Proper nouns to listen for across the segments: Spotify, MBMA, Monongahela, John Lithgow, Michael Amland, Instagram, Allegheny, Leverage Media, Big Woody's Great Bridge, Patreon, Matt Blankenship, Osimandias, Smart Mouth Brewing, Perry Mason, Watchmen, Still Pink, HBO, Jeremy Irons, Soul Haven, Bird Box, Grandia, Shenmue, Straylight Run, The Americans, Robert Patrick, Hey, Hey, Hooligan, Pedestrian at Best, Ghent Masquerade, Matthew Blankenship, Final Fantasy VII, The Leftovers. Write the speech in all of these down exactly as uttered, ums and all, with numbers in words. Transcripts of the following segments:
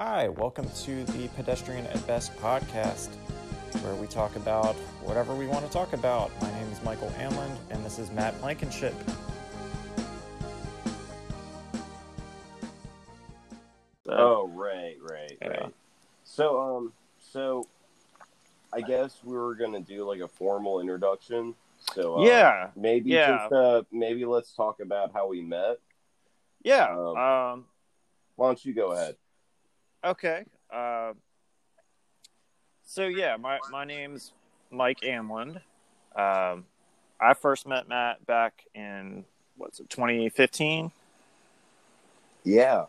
Hi, welcome to the Pedestrian at Best podcast, where we talk about whatever we want to talk about. My name is Michael Amland, and this is Matt Blankenship. Oh, right, right, right. Yeah. So, um, so I guess we were gonna do like a formal introduction. So uh, yeah, maybe yeah. just uh, maybe let's talk about how we met. Yeah. Um, um why don't you go ahead? Okay. Uh, so yeah, my my name's Mike Amland. Um, I first met Matt back in what's it, twenty fifteen? Yeah.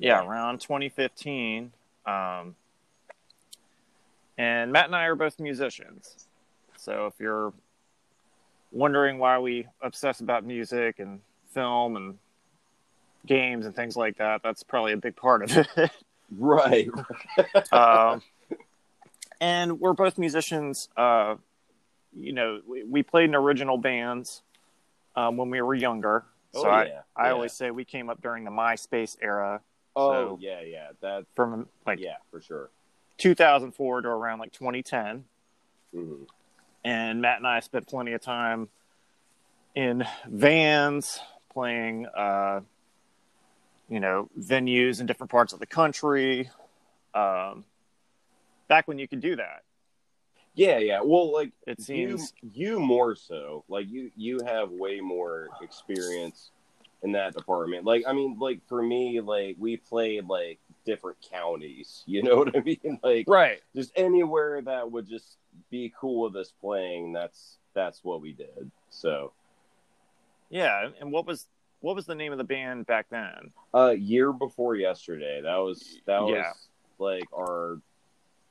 Yeah, around twenty fifteen. Um, and Matt and I are both musicians. So if you're wondering why we obsess about music and film and games and things like that, that's probably a big part of it. Right. um, and we're both musicians. Uh, you know, we, we played in original bands um, when we were younger. So oh, I, yeah. I yeah. always say we came up during the MySpace era. Oh, so yeah, yeah. That, from, like, yeah, for sure. two thousand four to around, like, twenty ten. Mm-hmm. And Matt and I spent plenty of time in vans playing, uh, you know, venues in different parts of the country. Um, back when you could do that. Yeah, yeah. Well, like, it seems you, you more so. Like, you, you have way more experience in that department. Like, I mean, like, for me, like, we played, like, different counties. You know what I mean? Like, right. Just anywhere that would just be cool with us playing, that's that's what we did. So, yeah. And what was what was the name of the band back then? Uh, Year Before Yesterday. That was that was yeah. like our.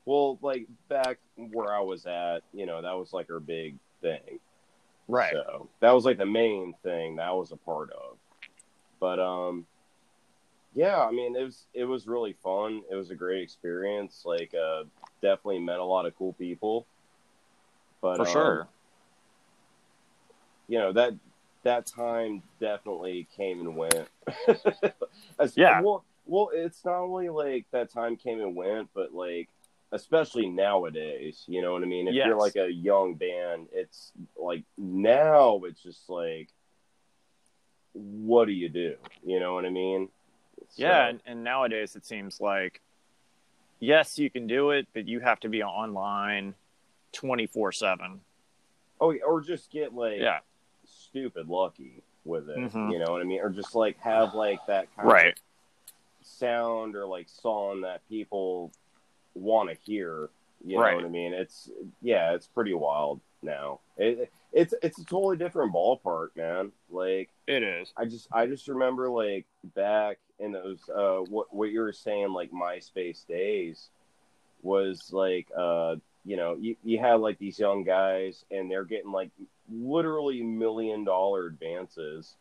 Well, like, back where I was at, you know, that was, like, our big thing. Right. So, that was, like, the main thing that I was a part of. But, um, yeah, I mean, it was it was really fun. It was a great experience. Like, uh, definitely met a lot of cool people. But, For um, sure. You know, that that time definitely came and went. As, yeah. Well, well, it's not only, like, that time came and went, but, like, especially nowadays, you know what I mean? If yes. you're, like, a young band, it's, like, now it's just, like, what do you do? You know what I mean? So, yeah, and, and nowadays it seems like, yes, you can do it, but you have to be online twenty-four seven. Oh, or just get, like, yeah. stupid lucky with it, mm-hmm. you know what I mean? Or just, like, have, like, that kind right. of sound or, like, song that people want to hear, you right. know what I mean? It's yeah, it's pretty wild now. It it's it's a totally different ballpark, man. Like, it is. I just I just remember, like, back in those uh what what you were saying, like, MySpace days was, like, uh you know, you, you had, like, these young guys and they're getting, like, literally million dollar advances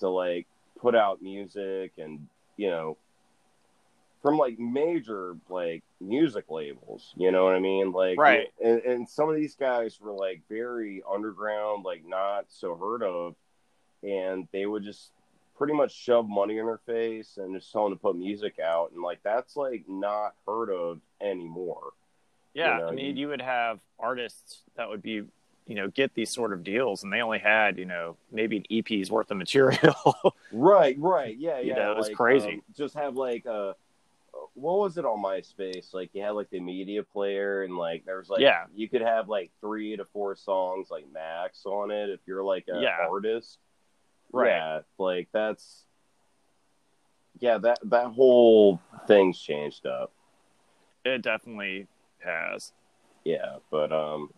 to, like, put out music and, you know, from, like, major, like, music labels, you know what I mean? Like, right. And, and some of these guys were, like, very underground, like, not so heard of, and they would just pretty much shove money in their face and just tell them to put music out, and, like, that's, like, not heard of anymore. Yeah, you know? I mean, you would have artists that would be, you know, get these sort of deals, and they only had, you know, maybe an E P's worth of material. right, right, yeah, yeah. You know, it was like, crazy. Um, just have, like, a what was it on MySpace? Like, you had, like, the media player, and, like, there was, like, yeah. you could have, like, three to four songs, like, max on it if you're, like, an yeah. artist. Right. Yeah, like, that's, yeah, that, that whole thing's changed up. It definitely has. Yeah, but, um,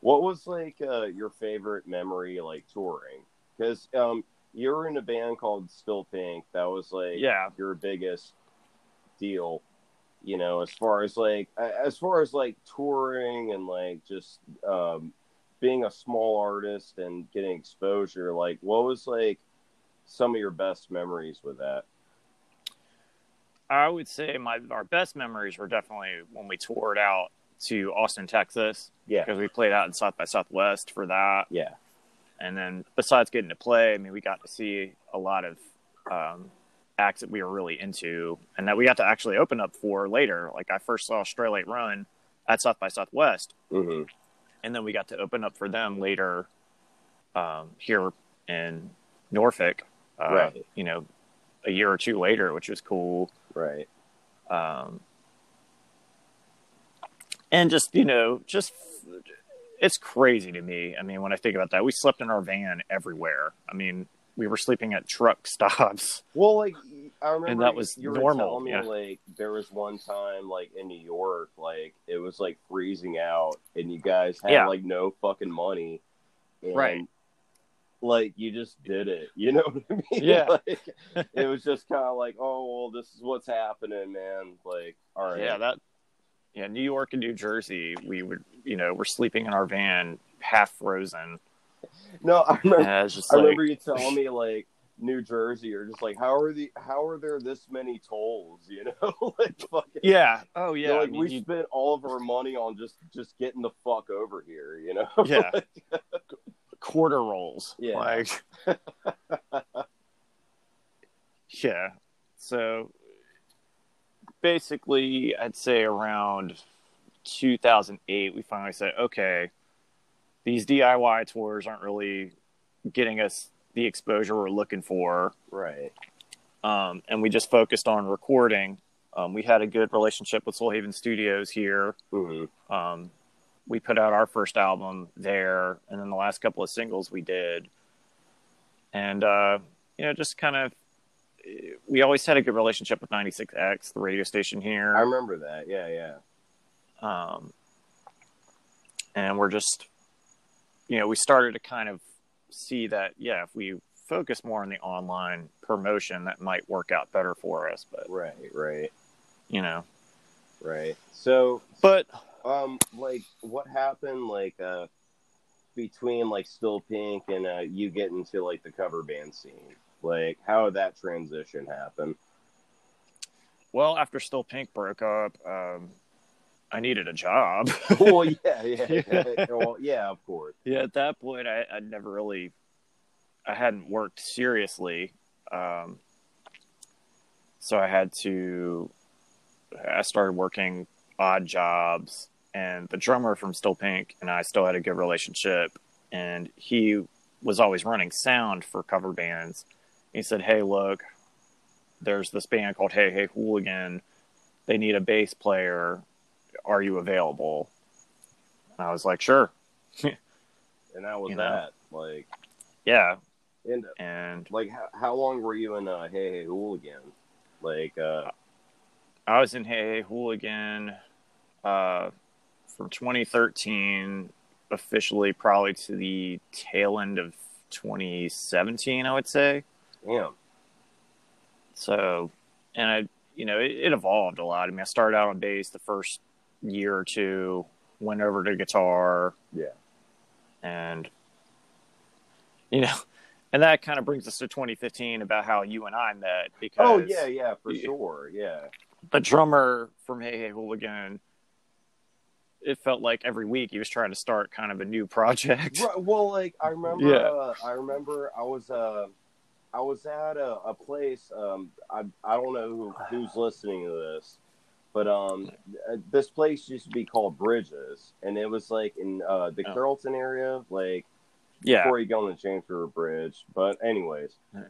what was, like, uh, your favorite memory, like, touring? Because, um, you were in a band called Still Pink. That was, like, yeah. your biggest deal, you know, as far as like as far as like touring and like just um being a small artist and getting exposure. Like, what was like some of your best memories with that? I would say my our best memories were definitely when we toured out to Austin, Texas. Yeah, because we played out in South by Southwest for that. Yeah, and then besides getting to play, I mean, we got to see a lot of um acts that we were really into and that we got to actually open up for later. Like, I first saw Straylight Run at South by Southwest. Mm-hmm. And then we got to open up for them later um, here in Norfolk, uh, right. you know, a year or two later, which was cool. Right. Um, and just, you know, just it's crazy to me. I mean, when I think about that, we slept in our van everywhere. I mean, we were sleeping at truck stops. Well, like, I remember and that was you normal. Were telling me, yeah. like, there was one time, like, in New York, like, it was, like, freezing out, and you guys had, yeah. like, no fucking money. And, right. like, you just did it. You know what I mean? Yeah. Like, it was just kind of like, oh, well, this is what's happening, man. Like, all right. Yeah, that... Yeah, New York and New Jersey, we would, you know, we're sleeping in our van, half frozen. No, I remember, I like... remember you telling me, like, New Jersey, or just like, how are the how are there this many tolls, you know? Like, fucking, yeah. Oh, yeah. You know, like, I mean, we you... spent all of our money on just, just getting the fuck over here, you know? Yeah. Like, quarter rolls. Yeah. Like, yeah. So... basically, I'd say around two thousand eight, we finally said, okay, these D I Y tours aren't really getting us the exposure we're looking for. Right. Um, and we just focused on recording. Um, we had a good relationship with Soul Haven Studios here. Mm-hmm. Um, we put out our first album there, and then the last couple of singles we did. And, uh, you know, just kind of, we always had a good relationship with ninety-six X, the radio station here. I remember that. Yeah, yeah. Um, and we're just, you know, we started to kind of see that, yeah, if we focus more on the online promotion, that might work out better for us. But right, right. You know. Right. So, but, um, like, what happened, like, uh, between, like, Still Pink and uh, you get into, like, the cover band scene? Like, how did that transition happen? Well, after Still Pink broke up, um, I needed a job. Well, yeah, yeah, yeah. Well, yeah, of course. Yeah, at that point, I, I never really, I hadn't worked seriously. Um, so I had to, I started working odd jobs, and the drummer from Still Pink and I still had a good relationship, and he was always running sound for cover bands. He said, hey, look, there's this band called Hey, Hey, Hooligan. They need a bass player. Are you available? And I was like, sure. And that was you that. Know? Like, yeah. And, and like, how, how long were you in uh, Hey, Hey, Hooligan? Like, uh, I was in Hey, Hey, Hooligan uh, from twenty thirteen officially, probably to the tail end of twenty seventeen, I would say. Yeah. So, and I, you know, it, it evolved a lot. I mean, I started out on bass the first year or two, went over to guitar. Yeah. And, you know, and that kind of brings us to twenty fifteen about how you and I met. Because oh, yeah, yeah, for you, sure. Yeah. The drummer from Hey Hey Hooligan, it felt like every week he was trying to start kind of a new project. Right. Well, like, I remember, yeah. uh, I remember I was, uh, I was at a, a place, um, I I don't know who, who's listening to this, but um, this place used to be called Bridges, and it was, like, in uh, the oh. Carrollton area, like, yeah. before you go on the James River Bridge. But anyways, right.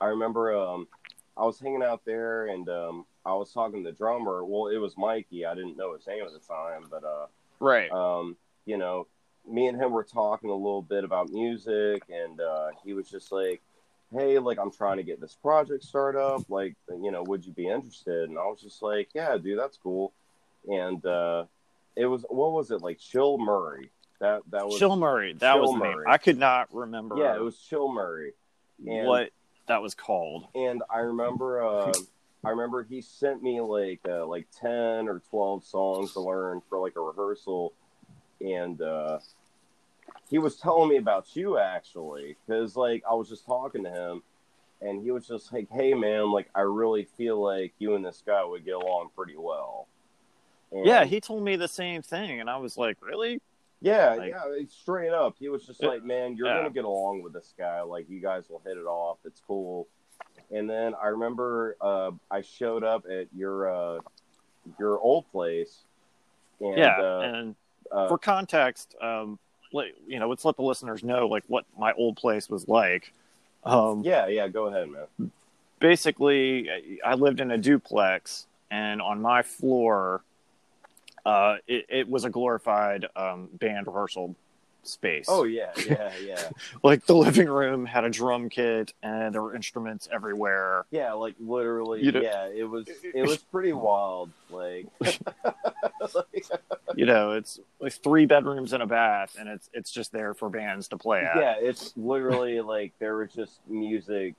I remember um, I was hanging out there, and um, I was talking to the drummer. Well, it was Mikey. I didn't know his name at the time, but, uh, right. um, you know, me and him were talking a little bit about music, and uh, he was just like, hey, like, I'm trying to get this project started up. Like, you know, would you be interested? And I was just like, yeah, dude, that's cool. And uh, it was, what was it? Like, Chill Murray. That that was Chill Murray. That Chill was the Murray. Name. I could not remember. Yeah, it was Chill Murray. And, what that was called. And I remember, uh, I remember he sent me like uh, like ten or twelve songs to learn for like a rehearsal, and. Uh, He was telling me about you, actually, because, like, I was just talking to him, and he was just like, hey, man, like, I really feel like you and this guy would get along pretty well. And yeah, he told me the same thing, and I was like, really? Yeah, like, yeah, straight up. He was just like, man, you're yeah. going to get along with this guy. Like, you guys will hit it off. It's cool. And then I remember uh, I showed up at your uh, your old place. And, yeah, uh, and uh, for context, um, you know, let's let the listeners know like what my old place was like. Um, yeah, yeah, go ahead, man. Basically, I lived in a duplex, and on my floor, uh, it, it was a glorified um, band rehearsal space. Oh, yeah, yeah, yeah. Like, the living room had a drum kit, and there were instruments everywhere. Yeah, like, literally, you know, yeah, it was it was pretty wild, like... like you know, it's, like, three bedrooms and a bath, and it's it's just there for bands to play at. Yeah, it's literally, like, there was just music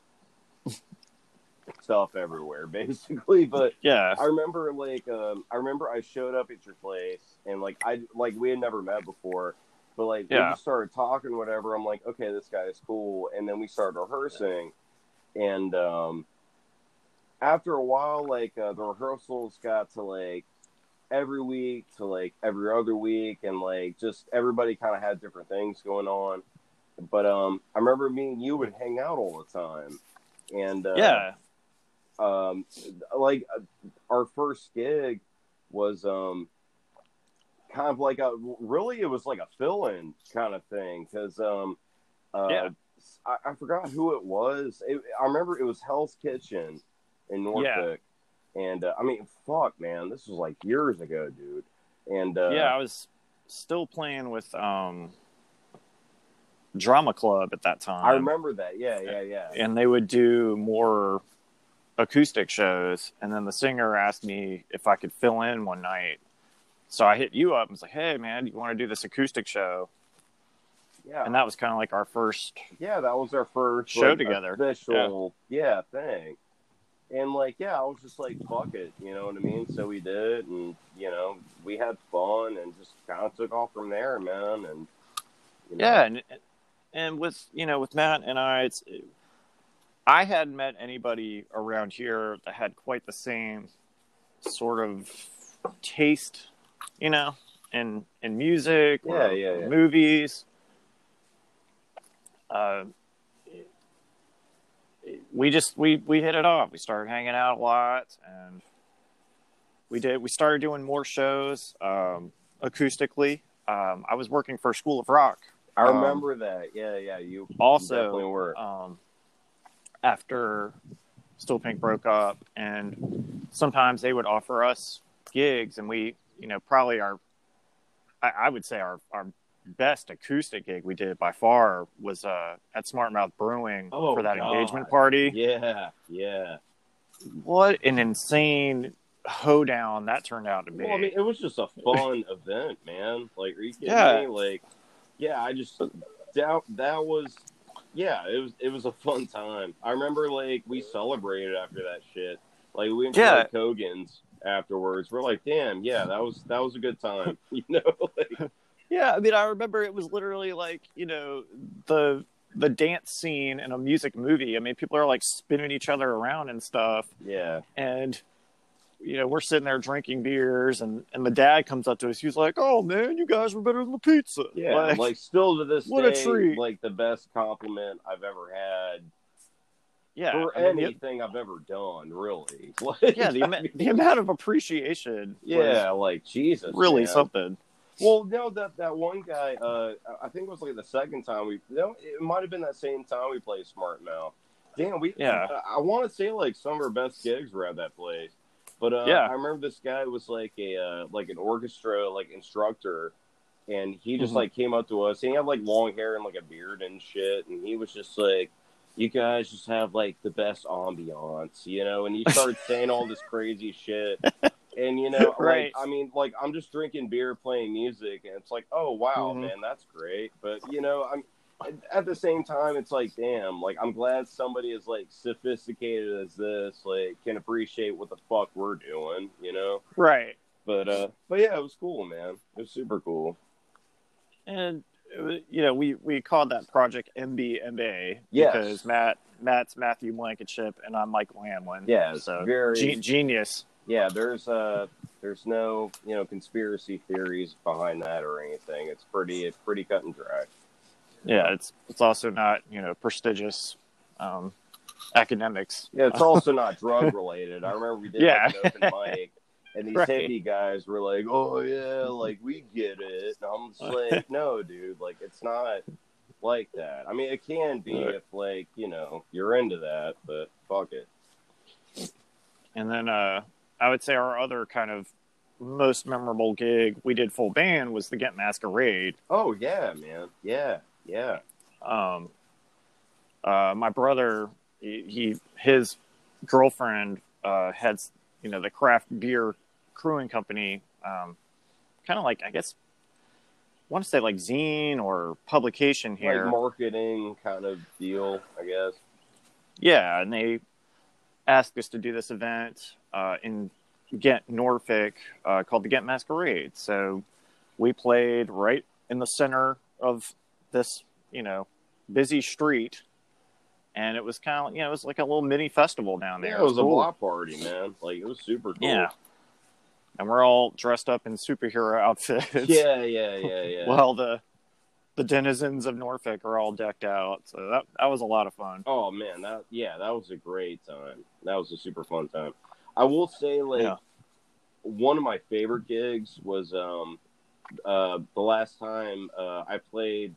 stuff everywhere, basically, but... Yeah. I remember, like, um, I remember I showed up at your place, and, like, I like we had never met before, but, like, yeah. we just started talking, whatever. I'm like, okay, this guy is cool. And then we started rehearsing. And um, after a while, like, uh, the rehearsals got to, like, every week to, like, every other week. And, like, just everybody kind of had different things going on. But um, I remember me and you would hang out all the time. And, uh, yeah. Um, like, uh, our first gig was... um. kind of like a really it was like a fill-in kind of thing because um uh yeah. I, I forgot who it was it, I remember it was Hell's Kitchen in Norfolk yeah. and uh, I mean fuck man this was like years ago dude and uh yeah I was still playing with um Drama Club at that time. I remember that yeah yeah yeah and they would do more acoustic shows, and then the singer asked me if I could fill in one night. So I hit you up and was like, hey, man, you want to do this acoustic show? Yeah. And that was kind of like our first Yeah, that was our first show like, together. Official, yeah. yeah, thing. And, like, yeah, I was just like, fuck it, you know what I mean? So we did, and, you know, we had fun and just kind of took off from there, man. And you know. Yeah, and, and with, you know, with Matt and I, it's, I hadn't met anybody around here that had quite the same sort of taste, you know, in, in music, yeah, or yeah, yeah. movies. Uh, we just, we, we hit it off. We started hanging out a lot, and we did, we started doing more shows, um, acoustically. Um, I was working for School of Rock. I remember um, that. Yeah. Yeah. You also definitely were. Um, after Still Pink broke up, and sometimes they would offer us gigs, and we, you know, probably our, I, I would say our, our best acoustic gig we did by far was uh, at Smart Mouth Brewing oh, for that God. engagement party. Yeah, yeah. What an insane hoedown that turned out to be. Well, I mean, it was just a fun event, man. Like, are you kidding yeah. me? Like, yeah, I just, that, that was, yeah, it was, it was a fun time. I remember, like, we celebrated after that shit. Like, we went to yeah. like, Kogan's afterwards. We're like, damn, yeah, that was that was a good time, you know. Like, yeah, I mean, I remember it was literally like, you know, the the dance scene in a music movie. I mean, people are like spinning each other around and stuff. Yeah, and you know, we're sitting there drinking beers, and and the dad comes up to us. He's like, "Oh man, you guys were better than the pizza." Yeah, like, like still to this what day, a treat. Like the best compliment I've ever had. Yeah, for I mean, anything the, I've ever done, really. Like, yeah, the, ima- the amount of appreciation. Yeah, like Jesus, really man. something. Well, no, that that one guy, uh, I think it was like the second time we. No, it might have been that same time we played Smart Mouth. Damn, we. Yeah. I, I want to say like some of our best gigs were at that place, but uh, yeah. I remember this guy was like a uh, like an orchestra like instructor, and he just mm-hmm. like came up to us. And he had like long hair and like a beard and shit, and he was just like, you guys just have, like, the best ambiance, you know? And you started saying all this crazy shit. And, you know, right. like, I mean, like, I'm just drinking beer, playing music, and it's like, oh, wow, mm-hmm. man, that's great. But, you know, I'm at the same time, it's like, damn, like, I'm glad somebody as, like, sophisticated as this, like, can appreciate what the fuck we're doing, you know? Right. But, uh, but yeah, it was cool, man. It was super cool. And... you know, we, we called that project M B M A yes. because Matt Matt's Matthew Blankenship and I'm Michael Amland. Yeah, so very ge- genius. Yeah, there's uh there's no you know conspiracy theories behind that or anything. It's pretty it's pretty cut and dry. Yeah, it's it's also not you know prestigious. Um, academics. Yeah, it's also not drug related. I remember we did yeah. like an open mic, and these right. hippie guys were like, "Oh yeah, like we get it." And I'm just like, "No, dude, like it's not like that." I mean, it can be right. if like you know you're into that, but fuck it. And then uh, I would say our other kind of most memorable gig we did full band was the Ghent Masquerade. Oh yeah, man. Yeah, yeah. Um, uh, my brother, he, he his girlfriend uh, had, you know, the craft beer crewing company, um, kind of like, I guess, I want to say like zine or publication here. Like marketing kind of deal, I guess. Yeah, and they asked us to do this event uh, in Ghent, Norfolk, uh, called the Ghent Masquerade. So we played right in the center of this, you know, busy street, and it was kind of, you know, it was like a little mini festival down there. Yeah, it was, it was a cool block party, man. Like, it was super cool. Yeah. And we're all dressed up in superhero outfits. Yeah, yeah, yeah, yeah. While the the denizens of Norfolk are all decked out. So that that was a lot of fun. Oh man, that yeah, that was a great time. That was a super fun time. I will say, like, yeah. one of my favorite gigs was um uh the last time uh I played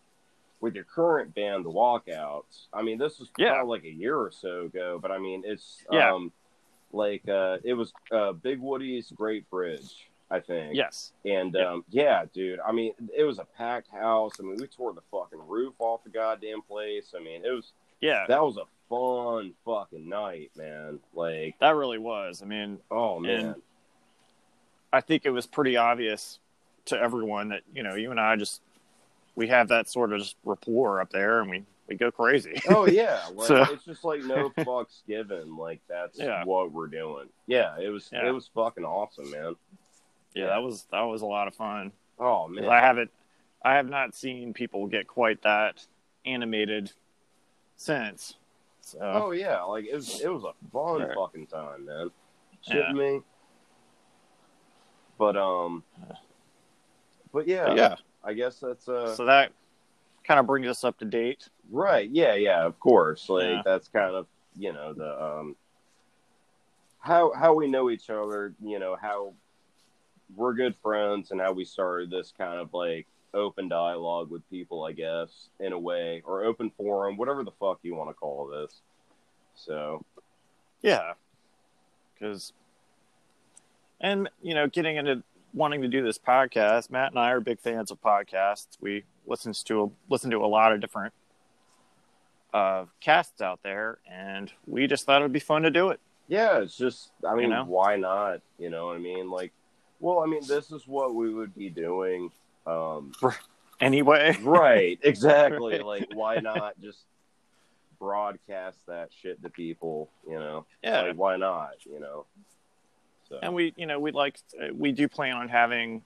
with your current band, The Walkouts. I mean, this was yeah. probably like a year or so ago, but I mean, it's yeah. um, like uh, it was uh, Big Woody's Great Bridge, I think. Yes. And yeah. Um, yeah, dude. I mean, it was a packed house. I mean, we tore the fucking roof off the goddamn place. I mean, it was yeah. That was a fun fucking night, man. Like that really was. I mean, oh man. I think it was pretty obvious to everyone that you know you and I just. We have that sort of rapport up there, and we, we go crazy. Oh, yeah. Like, so. It's just like no fucks given. Like, that's yeah. what we're doing. Yeah, it was yeah. it was fucking awesome, man. Yeah, yeah, that was that was a lot of fun. Oh, man. I haven't, I have not seen people get quite that animated since. So. Oh, yeah. Like, it was, it was a fun sure. fucking time, man. Shit yeah. me. But, um... But, yeah. Yeah. I guess that's uh so that kind of brings us up to date, right? Yeah, yeah, of course. Like yeah. that's kind of you know the um how how we know each other, you know how we're good friends, and how we started this kind of like open dialogue with people, I guess, in a way, or open forum, whatever the fuck you want to call this. So yeah, because and you know getting into wanting to do this podcast, Matt and I are big fans of podcasts. We listens to a, listen to a lot of different uh, casts out there, and we just thought it would be fun to do it. Yeah, it's just, I mean, you know? Why not? You know what I mean? Like, well, I mean, this is what we would be doing. Um, anyway. Right, exactly. Right. Like, why not just broadcast that shit to people, you know? Yeah. Like, why not, you know? So. And we, you know, we like, we do plan on having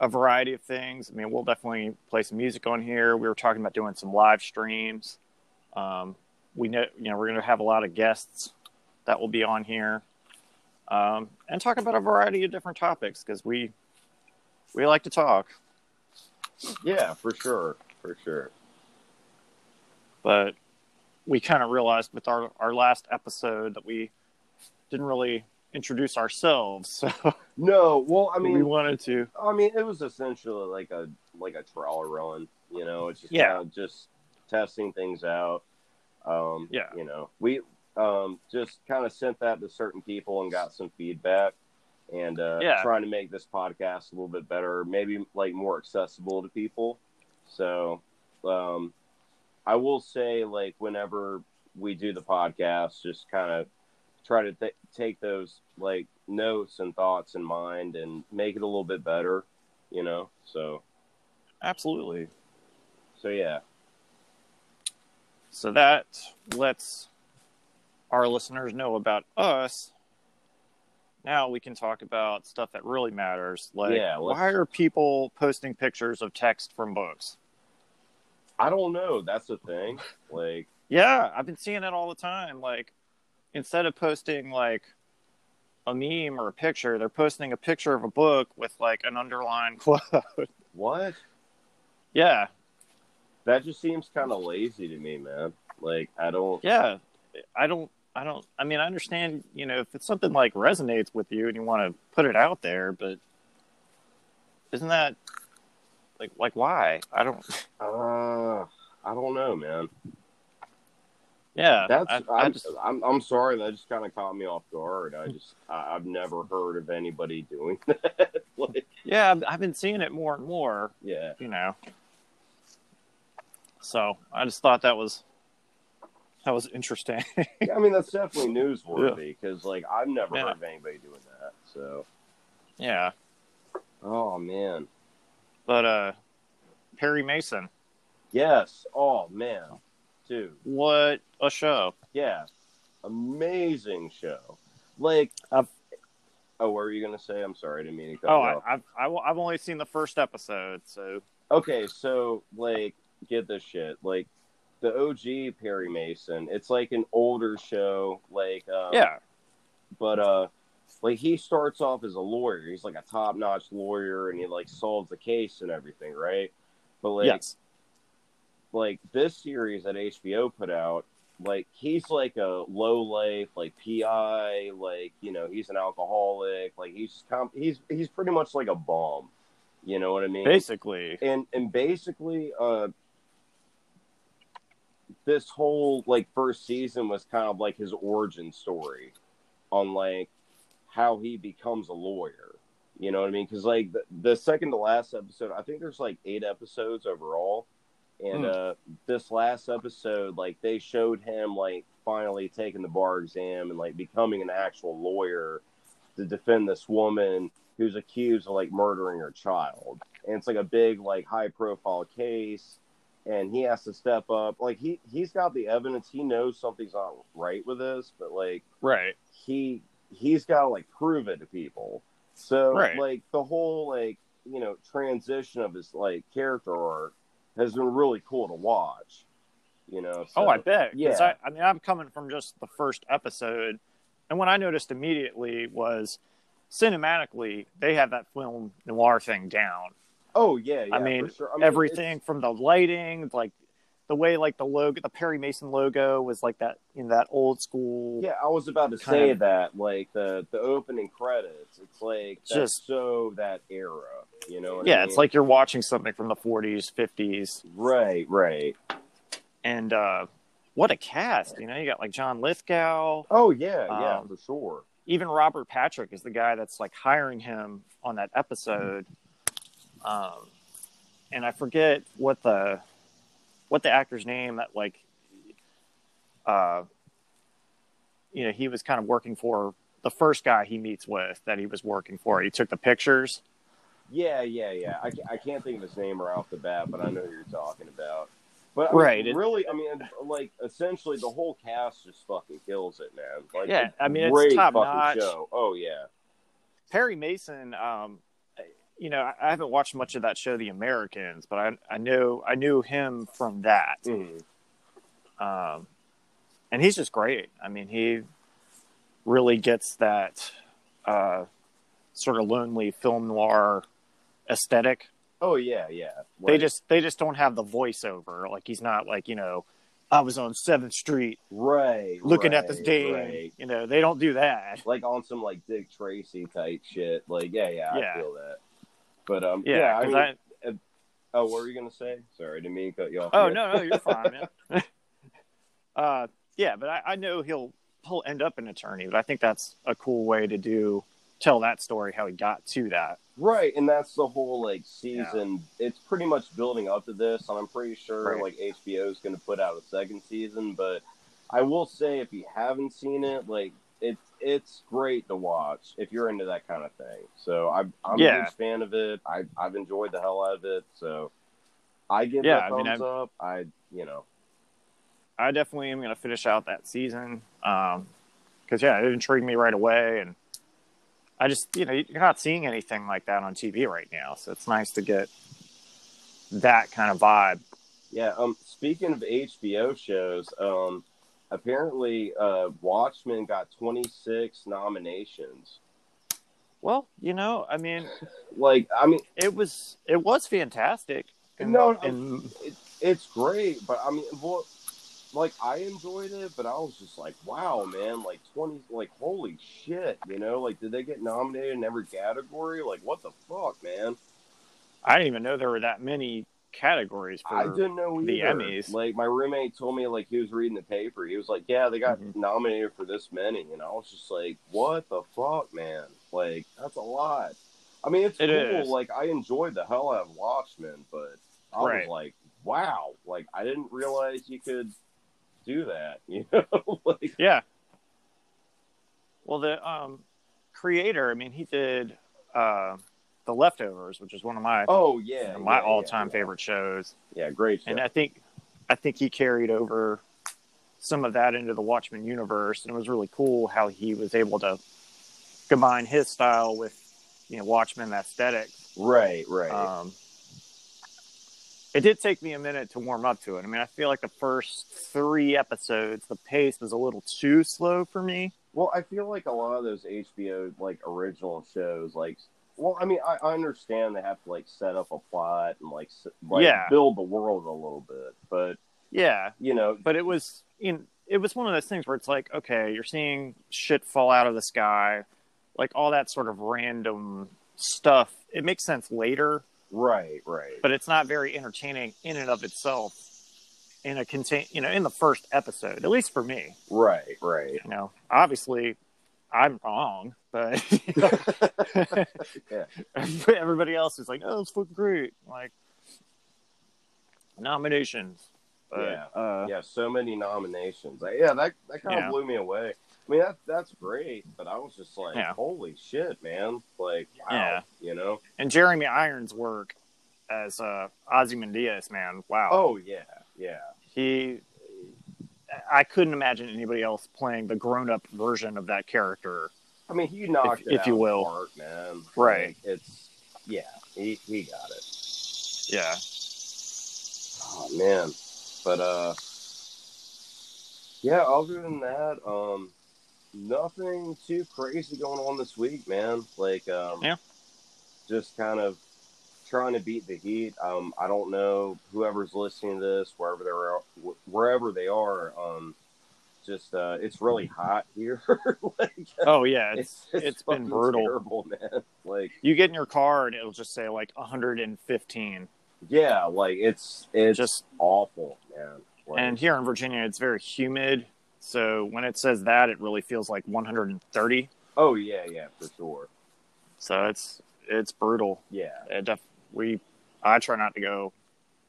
a variety of things. I mean, we'll definitely play some music on here. We were talking about doing some live streams. Um, we know, you know, we're going to have a lot of guests that will be on here, um, and talk about a variety of different topics because we, we like to talk. Yeah, for sure, for sure. But we kind of realized with our our last episode that we didn't really introduce ourselves. So no, well, I mean, we wanted to. I mean, it was essentially like a like a trial run. You know, it's just yeah, kind of just testing things out. Um, yeah, you know, we um just kind of sent that to certain people and got some feedback, and uh, yeah. trying to make this podcast a little bit better, maybe like more accessible to people. So, um, I will say, like, whenever we do the podcast, just kind of try to th- take those like notes and thoughts in mind and make it a little bit better, you know? So. Absolutely. So, yeah. So that lets our listeners know about us. Now we can talk about stuff that really matters. Like, yeah, why are people posting pictures of text from books? I don't know. That's the thing. Like, yeah, I've been seeing it all the time. Like, instead of posting like a meme or a picture, they're posting a picture of a book with like an underlined quote. What? Yeah. That just seems kind of lazy to me, man. Like, I don't. Yeah. I don't I don't, I mean, I understand, you know, if it's something like resonates with you and you want to put it out there, but isn't that like, like why? I don't, uh, I don't know, man. Yeah. That's, I, I, I just, I'm, I'm sorry. That just kind of caught me off guard. I just, I, I've never heard of anybody doing that. Like, yeah. I've, I've been seeing it more and more. Yeah. You know, so I just thought that was, that was interesting. Yeah, I mean, that's definitely newsworthy because, yeah. like, I've never yeah. heard of anybody doing that. So, yeah. Oh man. But uh, Perry Mason. Yes. Oh man, dude. What a show! Yeah, amazing show. Like, I've... oh, what were you gonna say? I'm sorry, I didn't mean to cut you off. Oh, I've I've only seen the first episode, so. Okay, so like, get this shit, like. The O G Perry Mason, it's like an older show, like um, yeah, but uh, like he starts off as a lawyer. He's like a top-notch lawyer, and he like solves the case and everything, right? But like, yes. like this series that H B O put out, like he's like a low life, like P I, like you know he's an alcoholic, like he's comp- he's he's pretty much like a bomb, you know what I mean? Basically, and and basically uh. This whole like first season was kind of like his origin story on like how he becomes a lawyer, you know what I mean? Because like the, the second to last episode, I think there's like eight episodes overall, and mm. uh, this last episode, like they showed him like finally taking the bar exam and like becoming an actual lawyer to defend this woman who's accused of like murdering her child, and it's like a big like high profile case. And he has to step up. Like, he, he's got the evidence. He knows something's not right with this. But, like, right. he, he's got to, like, prove it to people. So, right. like, the whole, like, you know, transition of his, like, character arc has been really cool to watch. You know? So, oh, I bet. Yeah. I, I mean, I'm coming from just the first episode. And what I noticed immediately was, cinematically, they have that film noir thing down. Oh yeah, yeah, I mean, for sure. I mean everything it's... from the lighting, like the way like the logo, the Perry Mason logo was like that in that old school. Yeah, I was about to say of... that like the, the opening credits. It's like that's just so that era, you know. What yeah, I mean? It's like you're watching something from the forties, fifties. Right, right. And uh, what a cast! You know, you got like John Lithgow. Oh yeah, yeah, um, for sure. Even Robert Patrick is the guy that's like hiring him on that episode. Mm-hmm. Um, and I forget what the, what the actor's name that like, uh, you know, he was kind of working for the first guy he meets with that he was working for. He took the pictures. Yeah, yeah, yeah. I, I can't think of his name right off the bat, but I know who you're talking about. But I mean, right. really, I mean, like essentially the whole cast just fucking kills it, man. Like, yeah, I mean, it's top notch. Show. Oh yeah. Perry Mason, um, you know, I haven't watched much of that show, The Americans, but I I know I knew him from that, mm. um, and he's just great. I mean, he really gets that uh, sort of lonely film noir aesthetic. Oh yeah, yeah. Right. They just they just don't have the voiceover. Like he's not like you know, I was on seventh Street, right? Looking right, at this dame, right. You know, they don't do that. Like on some like Dick Tracy type shit. Like yeah, yeah, yeah. I feel that. But, um, yeah, yeah I mean, I... Uh, oh, what were you going to say? Sorry, I didn't mean to cut you off. Oh, no, no, you're fine, man. uh, yeah, but I, I know he'll, he'll end up an attorney, but I think that's a cool way to do, tell that story, how he got to that. Right, and that's the whole, like, season. Yeah. It's pretty much building up to this, and I'm pretty sure, right. like, H B O is going to put out a second season, but I will say, if you haven't seen it, like, It's it's great to watch if you're into that kind of thing. So I'm I'm yeah. a huge fan of it. I I've enjoyed the hell out of it. So I give yeah, that thumbs I mean, up. I you know I definitely am gonna finish out that season. Um, because yeah, it intrigued me right away, and I just you know you're not seeing anything like that on T V right now, so it's nice to get that kind of vibe. Yeah. Um. Speaking of H B O shows, um. Apparently, uh, Watchmen got twenty-six nominations. Well, you know, I mean, like, I mean, it was it was fantastic. And, no, and, it, it's great, but I mean, well, like, I enjoyed it, but I was just like, wow, man, like, twenty, like, holy shit, you know? Like, did they get nominated in every category? Like, what the fuck, man? I didn't even know there were that many categories for I didn't know the either. Emmys. Like, my roommate told me, like, he was reading the paper. He was like, yeah, they got mm-hmm. nominated for this many. And I was just like, what the fuck, man? Like, that's a lot. I mean, it's it cool. Is. Like, I enjoyed the hell out of Watchmen, but I right. was like, wow. Like, I didn't realize you could do that, you know? Like, yeah. Well, the um, creator, I mean, he did uh, The Leftovers, which is one of my oh yeah, you know, my yeah, all-time yeah, favorite yeah. shows. Yeah, great show. And I think I think he carried over some of that into the Watchmen universe, and it was really cool how he was able to combine his style with, you know, Watchmen aesthetics. Right, right. Um, It did take me a minute to warm up to it. I mean, I feel like the first three episodes, the pace was a little too slow for me. Well, I feel like a lot of those H B O, like, original shows, like... Well, I mean, I, I understand they have to, like, set up a plot and, like, like yeah. build the world a little bit, but... Yeah. You know... But it was... You know, it was one of those things where it's like, okay, you're seeing shit fall out of the sky. Like, all that sort of random stuff. It makes sense later. Right, right. But it's not very entertaining in and of itself in a contain, you know, in the first episode, at least for me. Right, right. You know, obviously I'm wrong, but you know, yeah. everybody else is like, "Oh, it's fucking great!" Like nominations. But, yeah, uh, yeah, so many nominations. Like, yeah, that that kind of yeah. blew me away. I mean, that that's great, but I was just like, yeah. holy shit, man. Like, wow, yeah. you know? And Jeremy Irons' work as uh, Osimandias, man, wow. Oh, yeah, yeah. He, I couldn't imagine anybody else playing the grown-up version of that character. I mean, he knocked if, it if out you will. Of the park, man. Right. Like, it's, yeah, he, he got it. Yeah. Oh, man. But, uh, yeah, other than that, um... nothing too crazy going on this week, man. Like, um, yeah. just kind of trying to beat the heat. Um, I don't know whoever's listening to this, wherever they're, wherever they are. Um, just uh, it's really hot here. Like, oh yeah, it's it's, it's been brutal, terrible, man. Like, you get in your car and it'll just say like one hundred fifteen. Yeah, like it's it's just awful, man. Like, and here in Virginia, it's very humid. So when it says that, it really feels like one hundred thirty. Oh yeah, yeah, for sure. So it's it's brutal. Yeah, it def- we I try not to go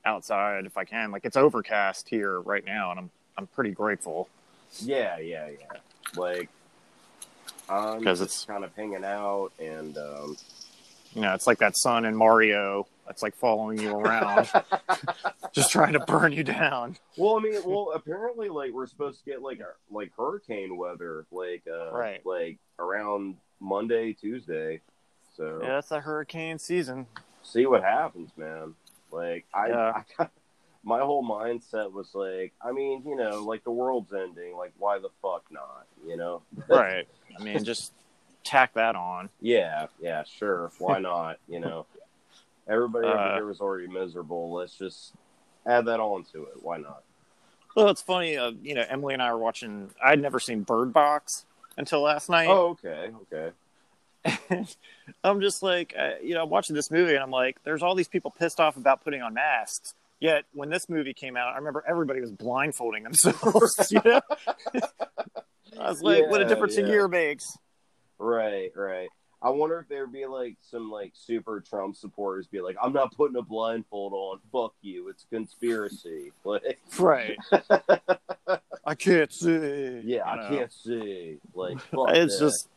outside if I can. Like, it's overcast here right now, and I'm I'm pretty grateful. Yeah, yeah, yeah. Like, I'm just it's kind of hanging out, and um, you know, it's like that sun in Mario. It's like following you around, just trying to burn you down. Well, I mean, well, apparently, like, we're supposed to get like a, like hurricane weather, like, uh, right. like around Monday, Tuesday. So yeah, it's a hurricane season. See what happens, man. Like, I, yeah. I got, my whole mindset was like, I mean, you know, like the world's ending. Like, why the fuck not? You know, right? I mean, just tack that on. Yeah, yeah, sure. Why not? You know. Everybody over uh, here was already miserable. Let's just add that on to it. Why not? Well, it's funny. Uh, you know, Emily and I were watching... I'd never seen Bird Box until last night. Oh, okay, okay. And I'm just like, uh, you know, I'm watching this movie, and I'm like, there's all these people pissed off about putting on masks. Yet, when this movie came out, I remember everybody was blindfolding themselves, you know? I was like, yeah, what a difference yeah. a year makes. Right, right. I wonder if there'd be, like, some, like, super Trump supporters be like, I'm not putting a blindfold on. Fuck you. It's a conspiracy. Like, right. I can't see. Yeah, I, I can't see. Like, fuck It's that. Just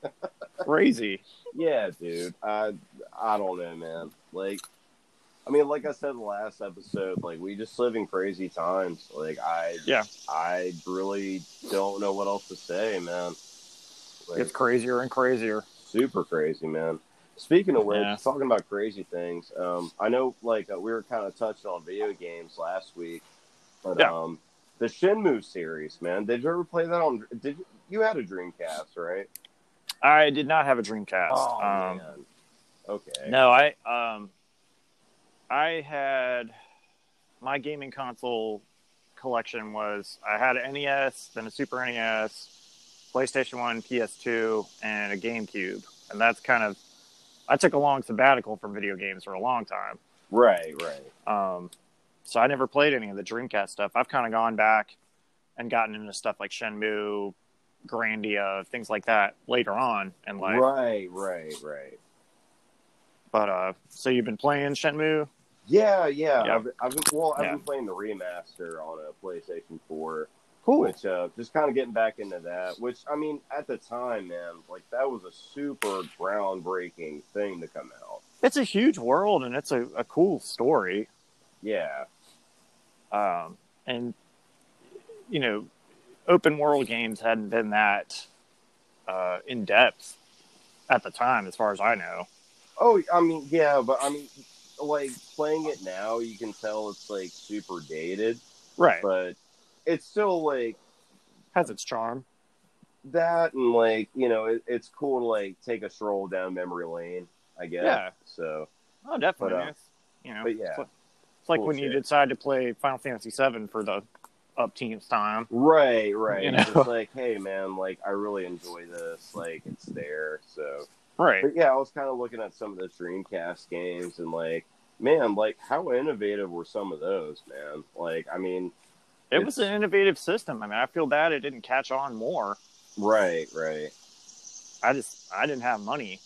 crazy. Yeah, dude. I, I don't know, man. Like, I mean, like I said in the last episode, like, we just live in crazy times. Like, I, yeah. I really don't know what else to say, man. Like, it's crazier and crazier. Super crazy, man. Speaking of which, yeah. talking about crazy things, um, I know, like, uh, we were kind of touching on video games last week, but yeah. um, the Shenmue series, man, did you ever play that on, did you, you had a Dreamcast, right? I did not have a Dreamcast. Oh, um, man. Okay. No, I, um, I had, my gaming console collection was I had an N E S, then a Super N E S, PlayStation one, P S two, and a GameCube. And that's kind of... I took a long sabbatical from video games for a long time. Right, right. Um, so I never played any of the Dreamcast stuff. I've kind of gone back and gotten into stuff like Shenmue, Grandia, things like that later on in life. Right, right, right. But, uh, so you've been playing Shenmue? Yeah, yeah. yeah. I've, I've been, well, I've yeah. been playing the remaster on a PlayStation four. Cool. Which, uh, just kind of getting back into that. Which, I mean, at the time, man, like, that was a super groundbreaking thing to come out. It's a huge world, and it's a, a cool story. Yeah. Um, and, you know, open world games hadn't been that uh, in depth at the time, as far as I know. Oh, I mean, yeah, but, I mean, like, playing it now, you can tell it's, like, super dated. Right. But it's still, like... has its charm. That, and, like, you know, it, it's cool to, like, take a stroll down memory lane, I guess. Yeah. So... oh, definitely. But, uh, you know, but, yeah. It's like, it's like cool when shit. you decide to play Final Fantasy seven for the upteenth time. Right, right. You know? It's like, hey, man, like, I really enjoy this. Like, it's there, so... right. But yeah, I was kind of looking at some of the Dreamcast games and like, man, like how innovative were some of those, man? Like, I mean, it it's... was an innovative system. I mean, I feel bad it didn't catch on more. Right, right. I just I didn't have money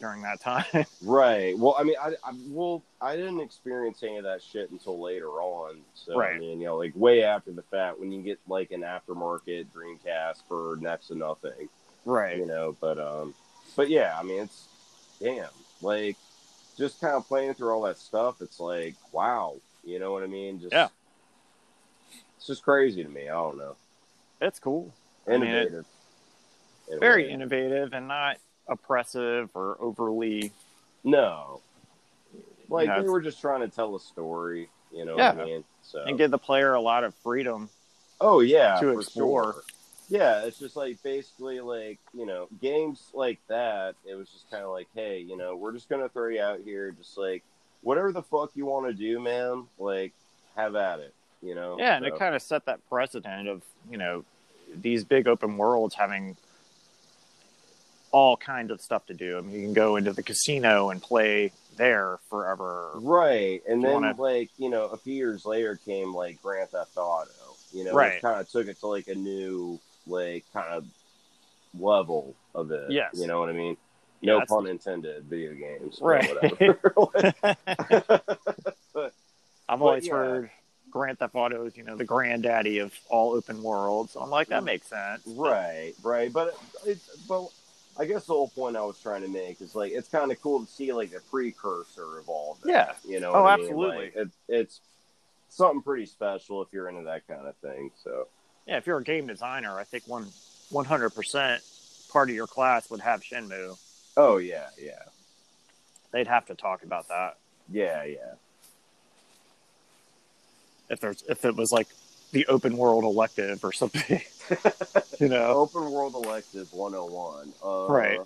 during that time. Right. Well, I mean, I, I well I didn't experience any of that shit until later on. So right. I mean, you know, like way after the fact when you get like an aftermarket Dreamcast for next to nothing. Right. You know, but um. But yeah, I mean, it's, damn, like, just kind of playing through all that stuff, it's like, wow, you know what I mean? Just, yeah. It's just crazy to me, I don't know. It's cool. Innovative. I mean, it's very innovative and not oppressive or overly. No. Like, you know, they were just trying to tell a story, you know yeah. what I mean? So. And give the player a lot of freedom. Oh, yeah, to explore. Sure. Yeah, it's just, like, basically, like, you know, games like that, it was just kind of like, hey, you know, we're just going to throw you out here, just, like, whatever the fuck you want to do, man, like, have at it, you know? Yeah, and so. It kind of set that precedent of, you know, these big open worlds having all kinds of stuff to do. I mean, you can go into the casino and play there forever. Right, and then, wanna... like, you know, a few years later came, like, Grand Theft Auto, you know? Right. It kind of took it to, like, a new... like kind of level of it. Yes. You know what I mean? No yeah, pun the... intended, video games. Right. Or whatever. but, I've always yeah. heard Grand Theft Auto is, you know, the granddaddy of all open worlds. I'm like, that makes sense. Right, right. But it's but I guess the whole point I was trying to make is like it's kind of cool to see like the precursor of all that. Yeah. You know. Oh, what absolutely. I mean? Like, it, it's something pretty special if you're into that kind of thing. So yeah, if you're a game designer, I think one one hundred percent part of your class would have Shenmue. Oh yeah, yeah. They'd have to talk about that. Yeah, yeah. If there's if it was like the open world elective or something, you know, open world elective one hundred and one. Uh, right.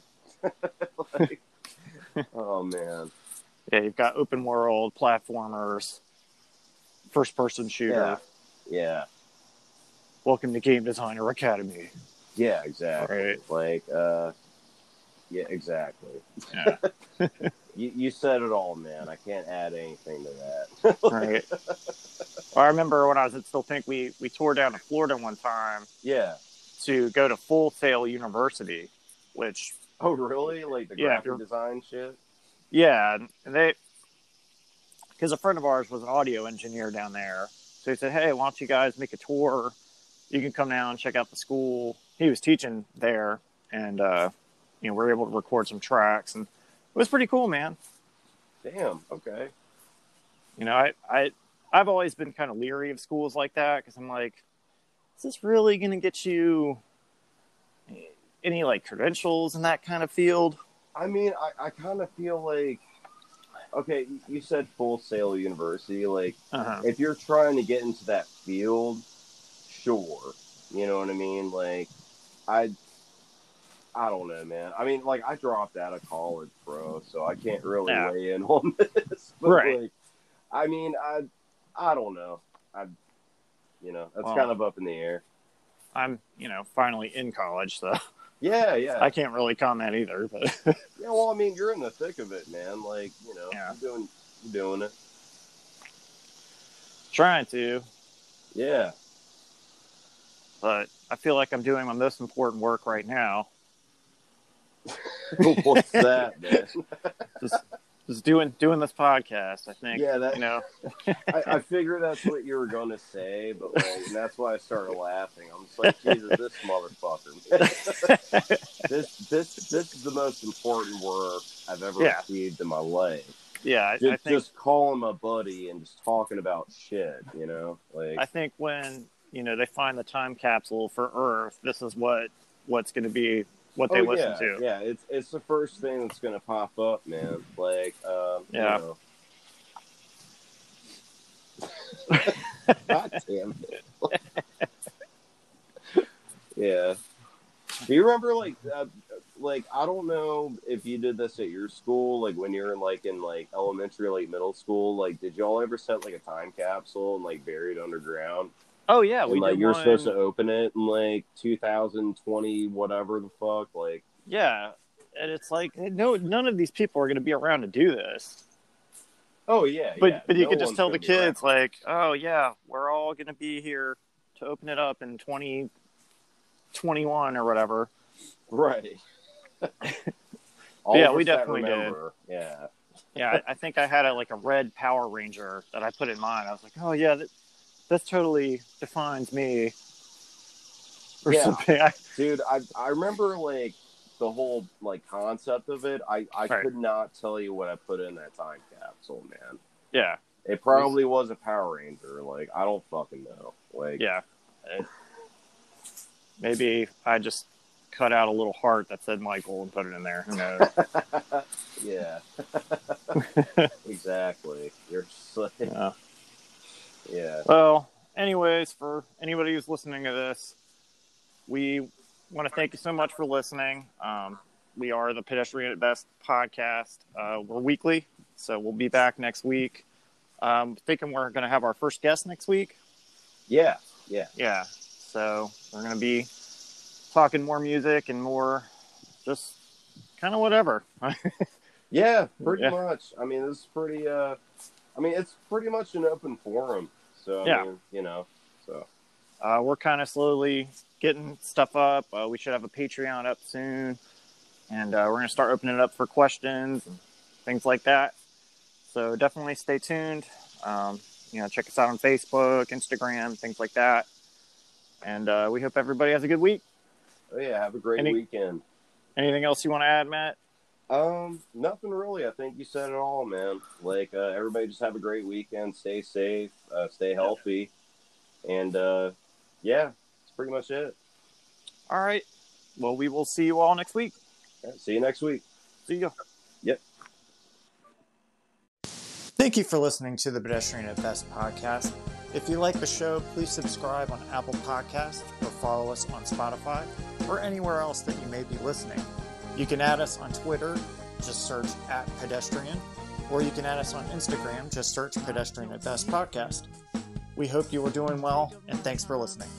like, oh man. Yeah, you've got open world platformers, first person shooter. Yeah. yeah. Welcome to Game Designer Academy. Yeah, exactly. Right. Like, uh, yeah, exactly. Yeah. you, you said it all, man. I can't add anything to that. Right. I remember when I was at Still Pink, we, we toured down to Florida one time. Yeah. To go to Full Sail University, which... oh, really? Like the graphic yeah, design shit? Yeah. And they... because a friend of ours was an audio engineer down there. So he said, hey, why don't you guys make a tour... you can come down and check out the school. He was teaching there, and uh, you know, we were able to record some tracks, and it was pretty cool, man. Damn. Okay. You know, I, I I've always been kind of leery of schools like that because I'm like, is this really going to get you any like credentials in that kind of field? I mean, I, I kind of feel like. Okay, you said Full Sail University. Like, uh-huh. if you're trying to get into that field. Sure, you know what I mean? Like, I, I don't know, man. I mean, like, I dropped out of college, bro, so I can't really nah. weigh in on this. But right. Like, I mean, I, I don't know. I, You know, that's well, kind of up in the air. I'm, you know, finally in college, so yeah, yeah. I can't really comment either, but yeah. Well, I mean, you're in the thick of it, man. Like, you know, yeah. you're doing, you're doing it. Trying to. Yeah. But I feel like I'm doing my most important work right now. What's that, man? Just, just doing doing this podcast, I think. Yeah, that, you know. I, I figured that's what you were going to say, but like, and that's why I started laughing. I'm just like, Jesus, this motherfucker. this this this is the most important work I've ever yeah. received in my life. Yeah, I, just, I think just calling my buddy and just talking about shit, you know. Like, I think when you know they find the time capsule for Earth, this is what what's going to be. What they oh, listen yeah, to. Yeah, it's it's the first thing that's going to pop up, man. Like, um, yeah. You know. God damn it. Yeah. Do you remember, like, uh, like, I don't know if you did this at your school, like, when you were, like, in, like, elementary or, like, middle school, like, did y'all ever set, like, a time capsule and, like, buried underground? Oh yeah, we and, like you're one... supposed to open it in like two thousand twenty, whatever the fuck, like yeah, and it's like no, none of these people are going to be around to do this. Oh yeah, but yeah. but you no could just tell the kids around. Like, oh yeah, we're all going to be here to open it up in twenty twenty-one or whatever. Right. Yeah, we definitely did. Yeah. Yeah, I, I think I had a, like a red Power Ranger that I put in mine. I was like, oh yeah. That... This totally defines me or yeah. something. I, Dude, I I remember, like, the whole, like, concept of it. I, I right. could not tell you what I put in that time capsule, man. Yeah. It probably it was, was a Power Ranger. Like, I don't fucking know. Like, yeah. It, maybe I just cut out a little heart that said Michael and put it in there. Who knows? Yeah. Exactly. You're just like... Yeah. Yeah. Well, anyways, for anybody who's listening to this, we want to thank you so much for listening. Um, we are the Pedestrian at Best podcast. Uh, we're weekly, so we'll be back next week. Um, thinking we're going to have our first guest next week. Yeah, yeah, yeah. So we're going to be talking more music and more, just kind of whatever. yeah, pretty yeah. much. I mean, this is pretty. Uh... I mean, it's pretty much an open forum, so, yeah. I mean, you know, so. Uh, we're kind of slowly getting stuff up. Uh, we should have a Patreon up soon, and uh, we're going to start opening it up for questions and things like that. So definitely stay tuned. Um, you know, check us out on Facebook, Instagram, things like that. And uh, we hope everybody has a good week. Oh, yeah, have a great Any- weekend. Anything else you want to add, Matt? Um, nothing really. I think you said it all, man. Like, uh, everybody just have a great weekend. Stay safe. Uh, stay healthy. And, uh, yeah, that's pretty much it. All right. Well, we will see you all next week. All right, see you next week. See you. Yep. Thank you for listening to the Pedestrian at Best podcast. If you like the show, please subscribe on Apple Podcasts or follow us on Spotify or anywhere else that you may be listening. You can add us on Twitter, just search at Pedestrian, or you can add us on Instagram, just search Pedestrian at Best Podcast. We hope you are doing well, and thanks for listening.